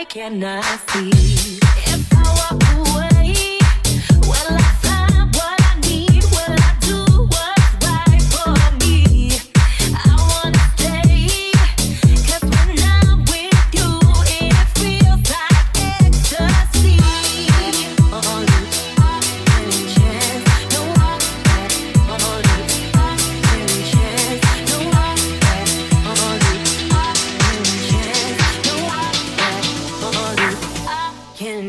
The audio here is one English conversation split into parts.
I cannot see. If I walk away, will I find what I need? Will I do what's right for me? I wanna stay, 'cause when I'm with you, it feels like ecstasy. All you are, any chance? No, I can't. All you are, any chance? No, I can't. All you are, any chance? No, I can't. All you are, any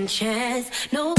chance? No.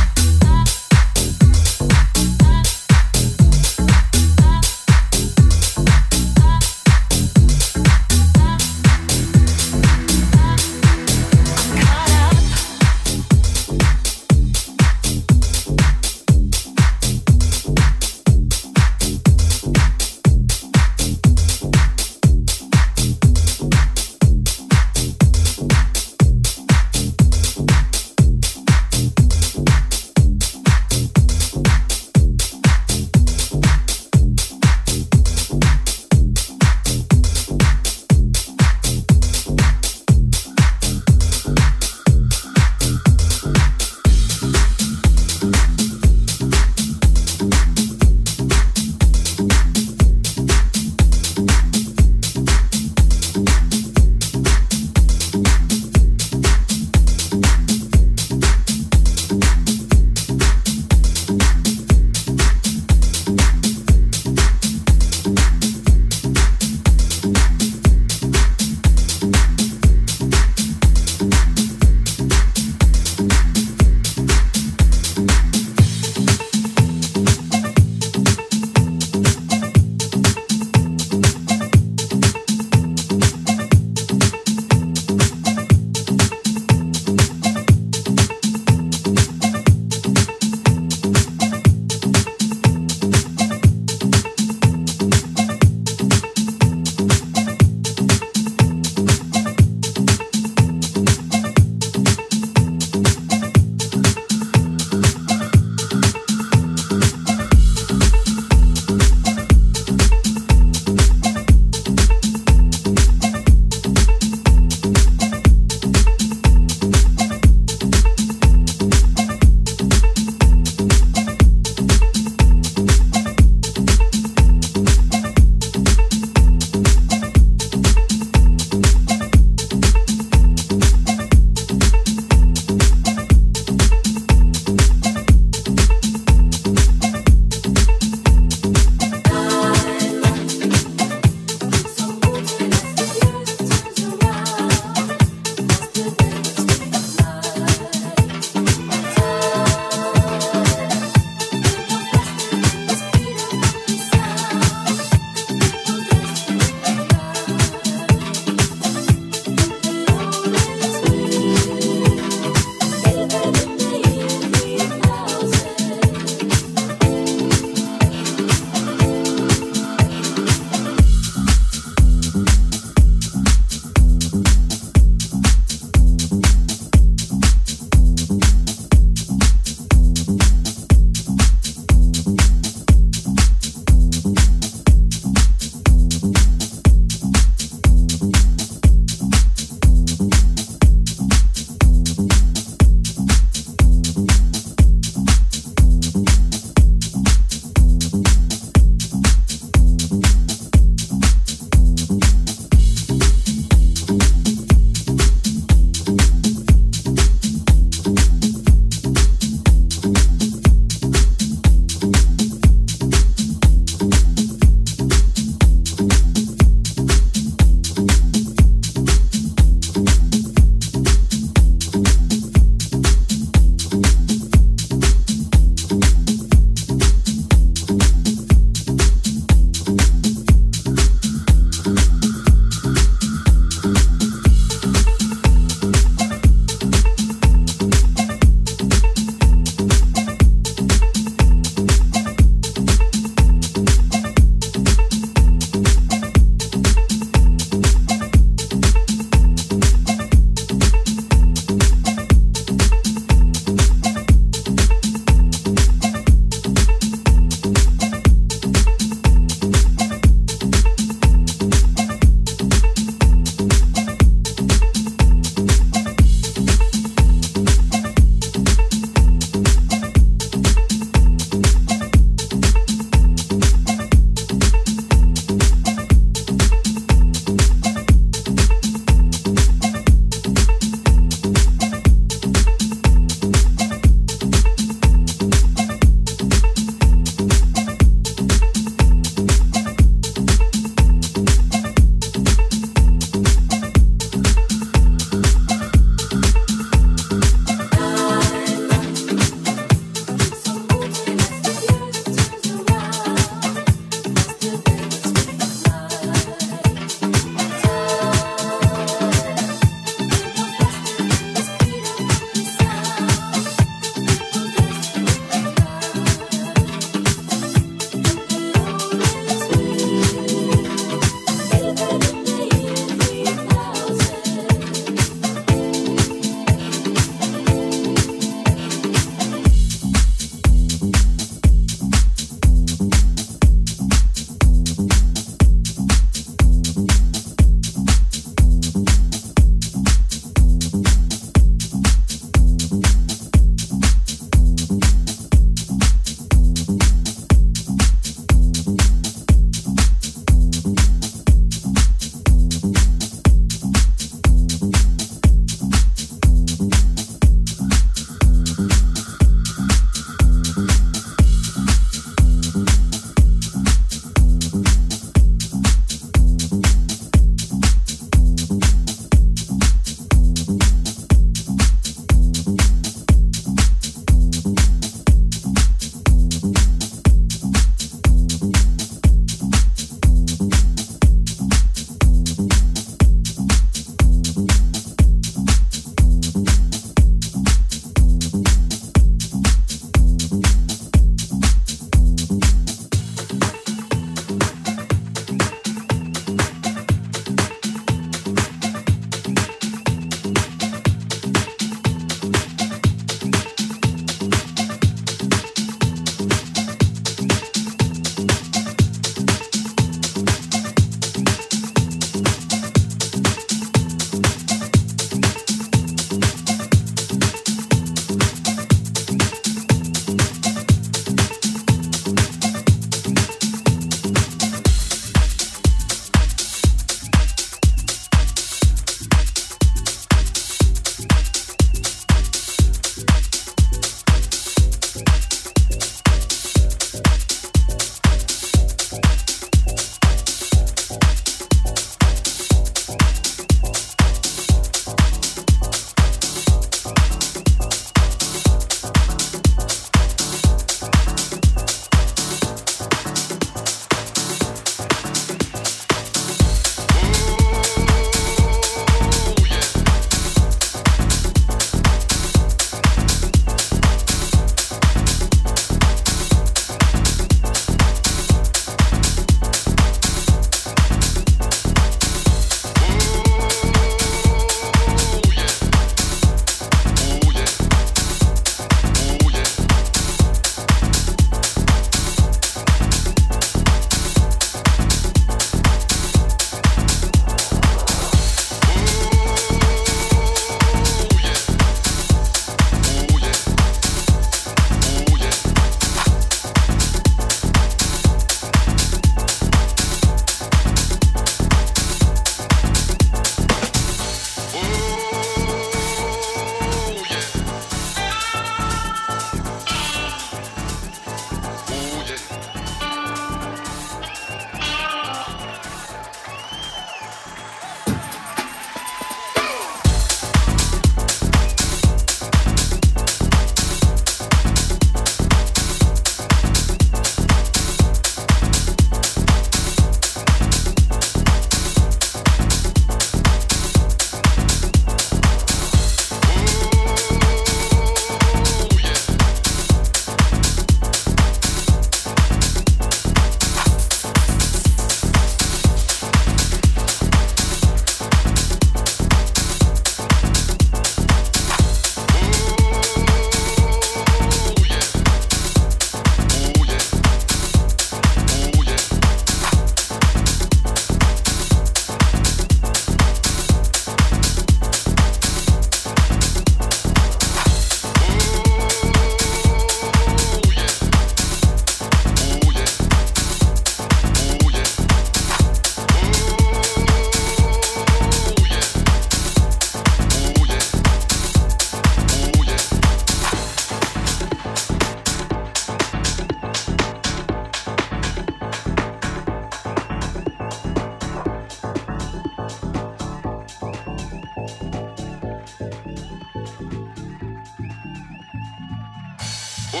Oh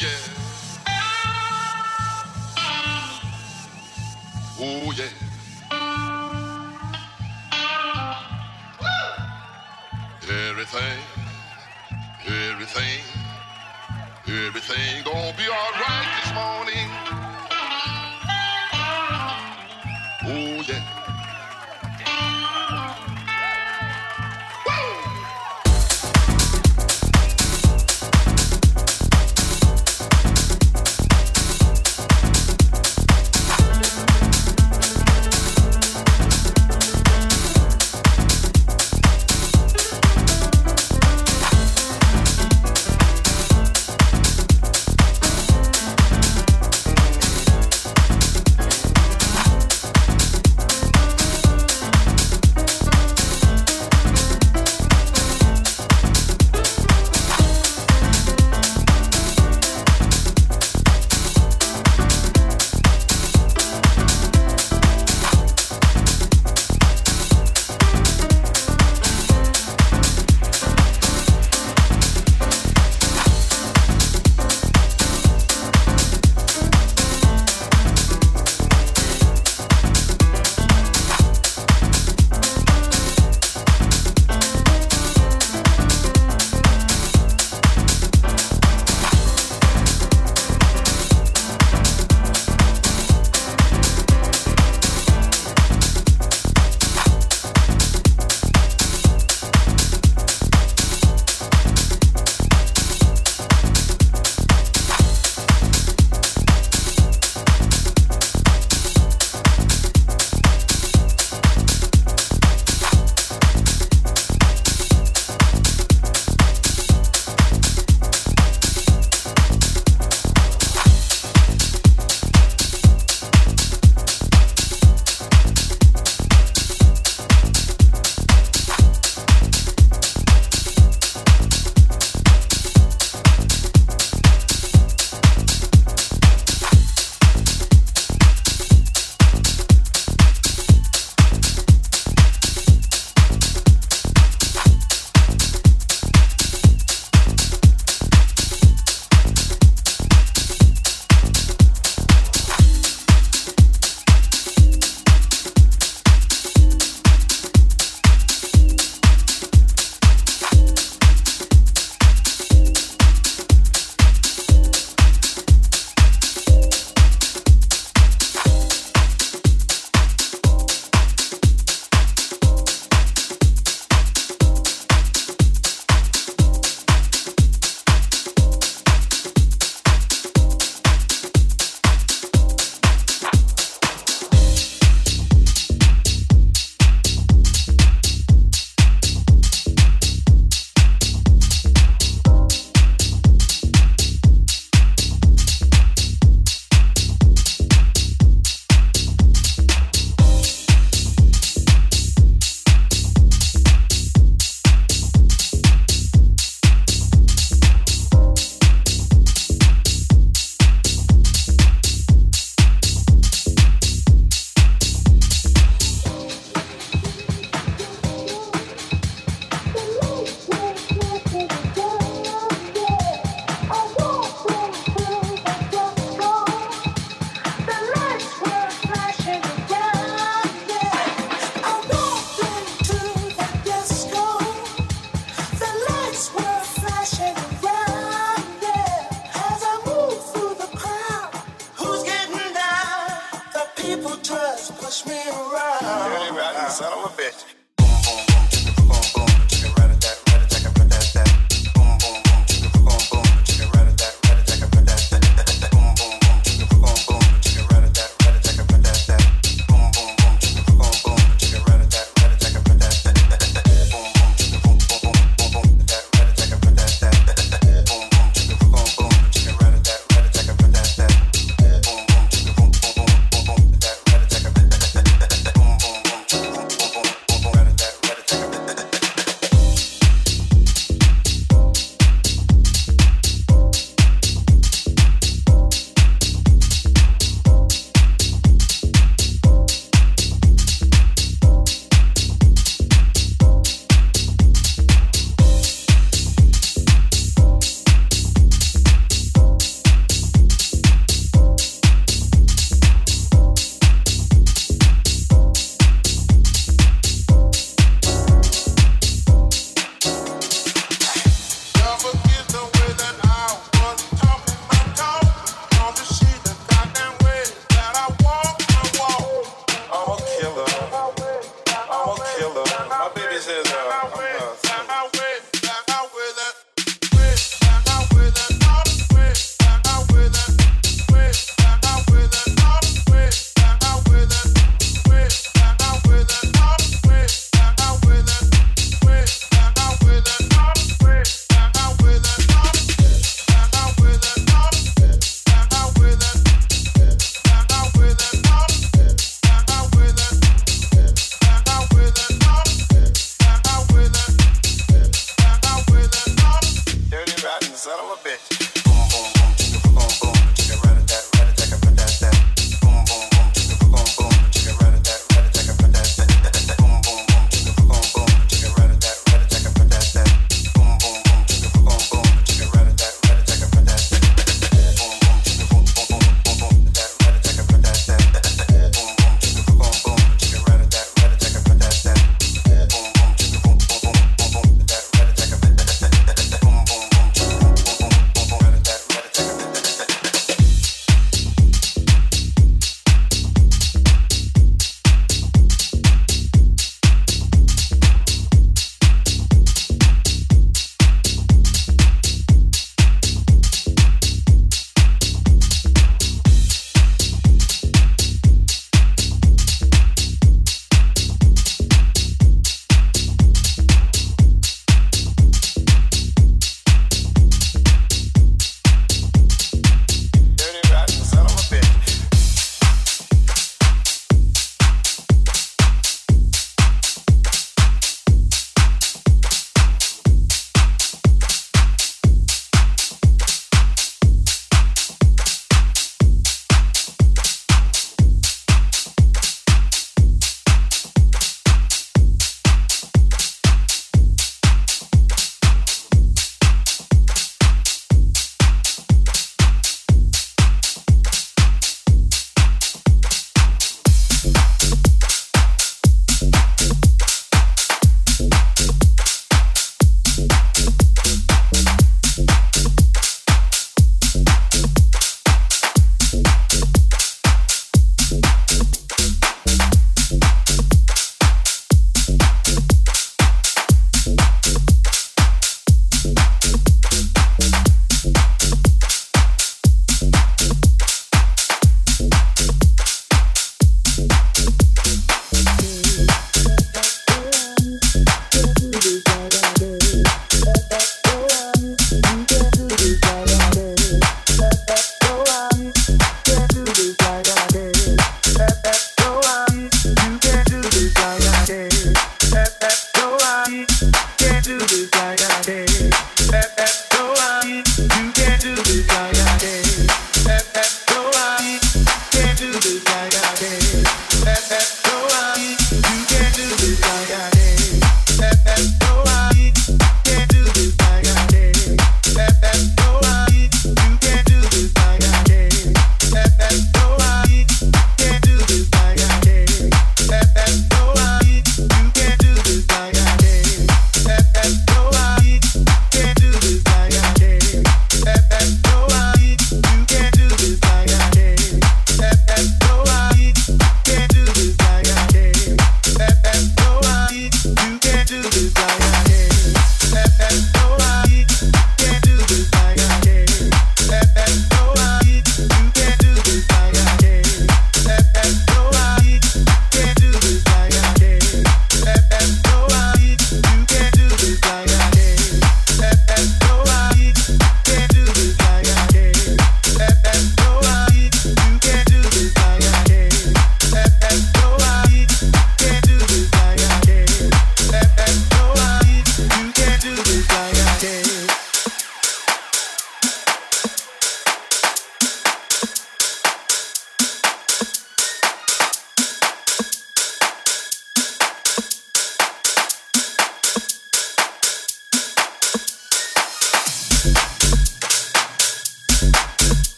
yeah. Oh yeah. Everything gonna be all right this morning. Oh yeah.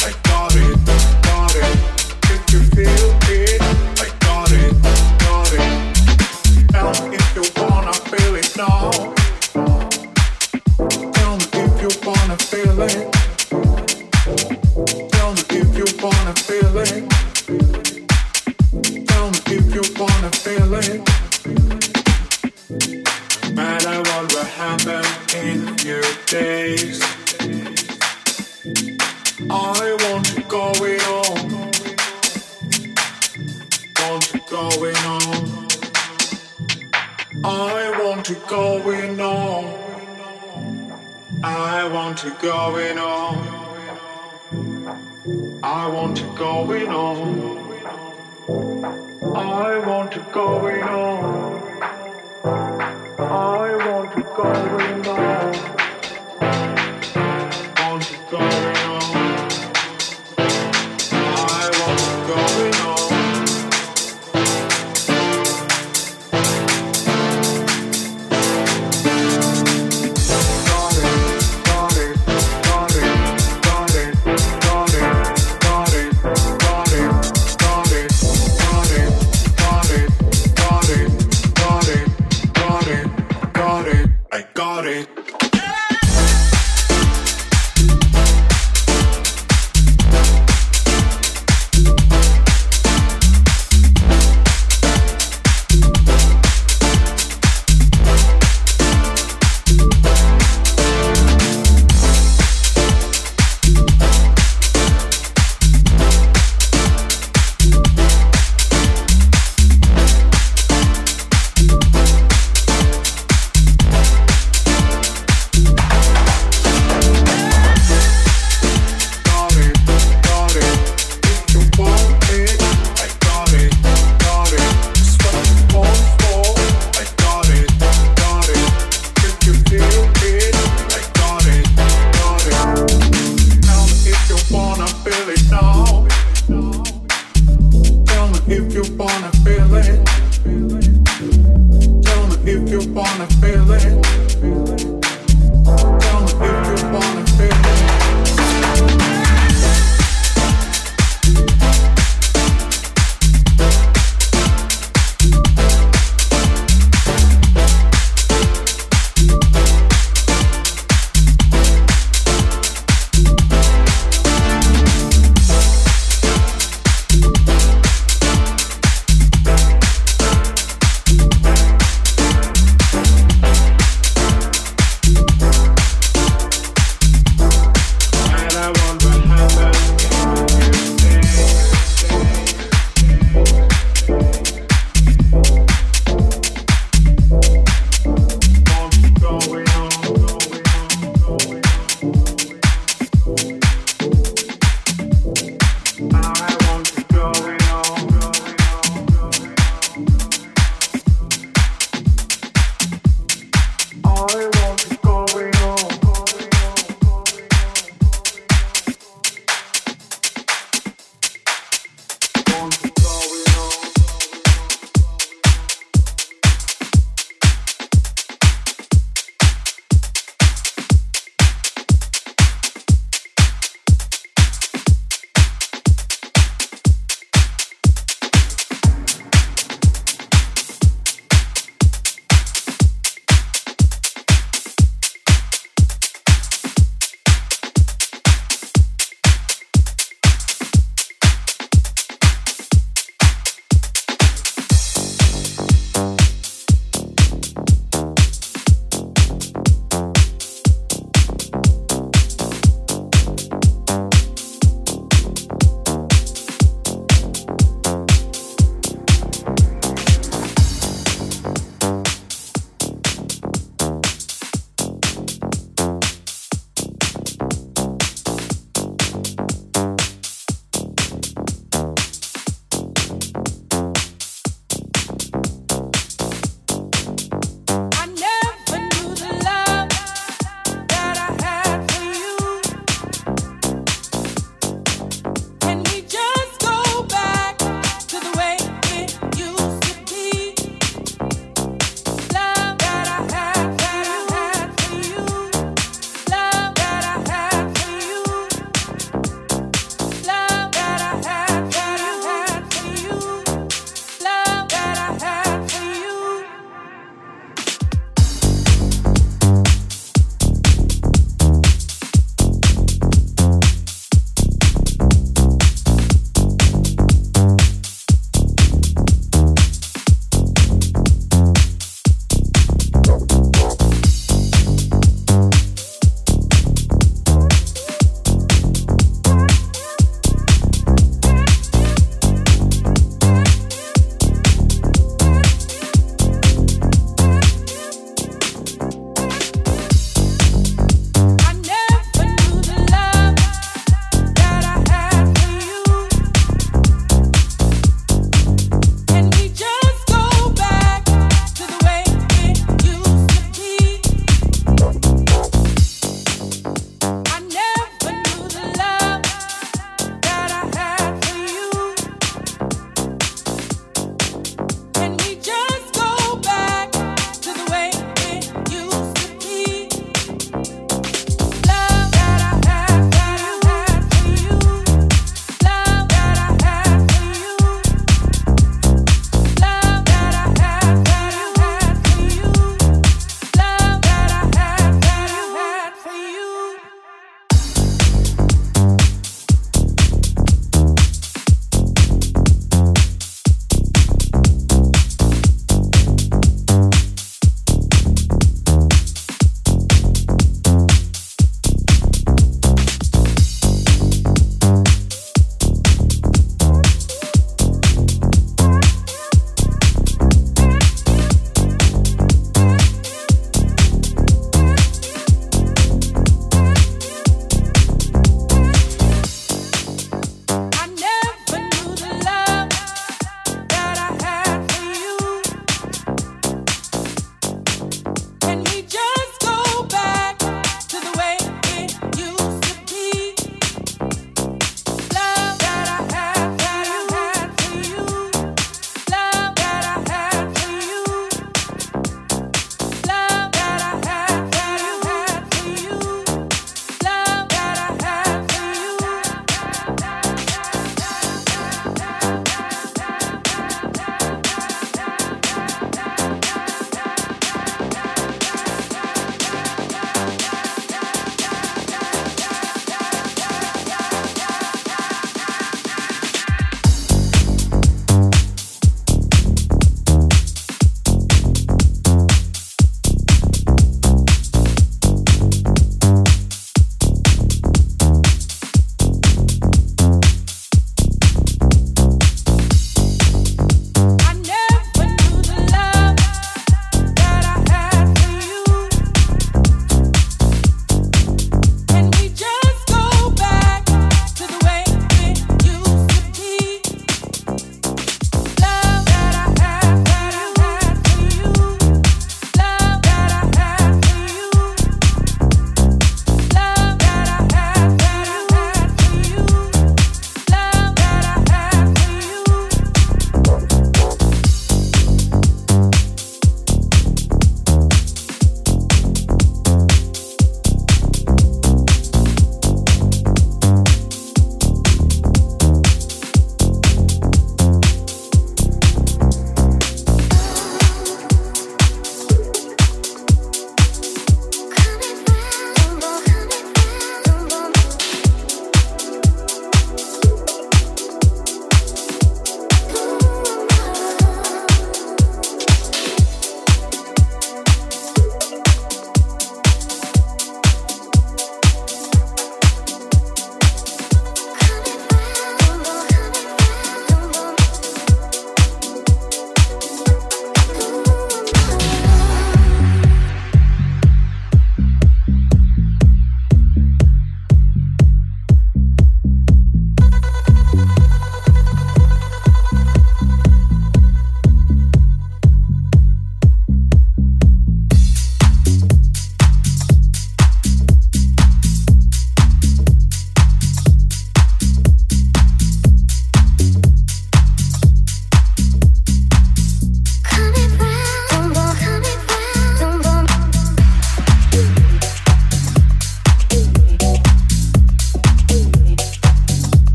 I I want it going on. Want it going on. I want it going on. I want it going on. I want it going on. I want it going on. I want it going on.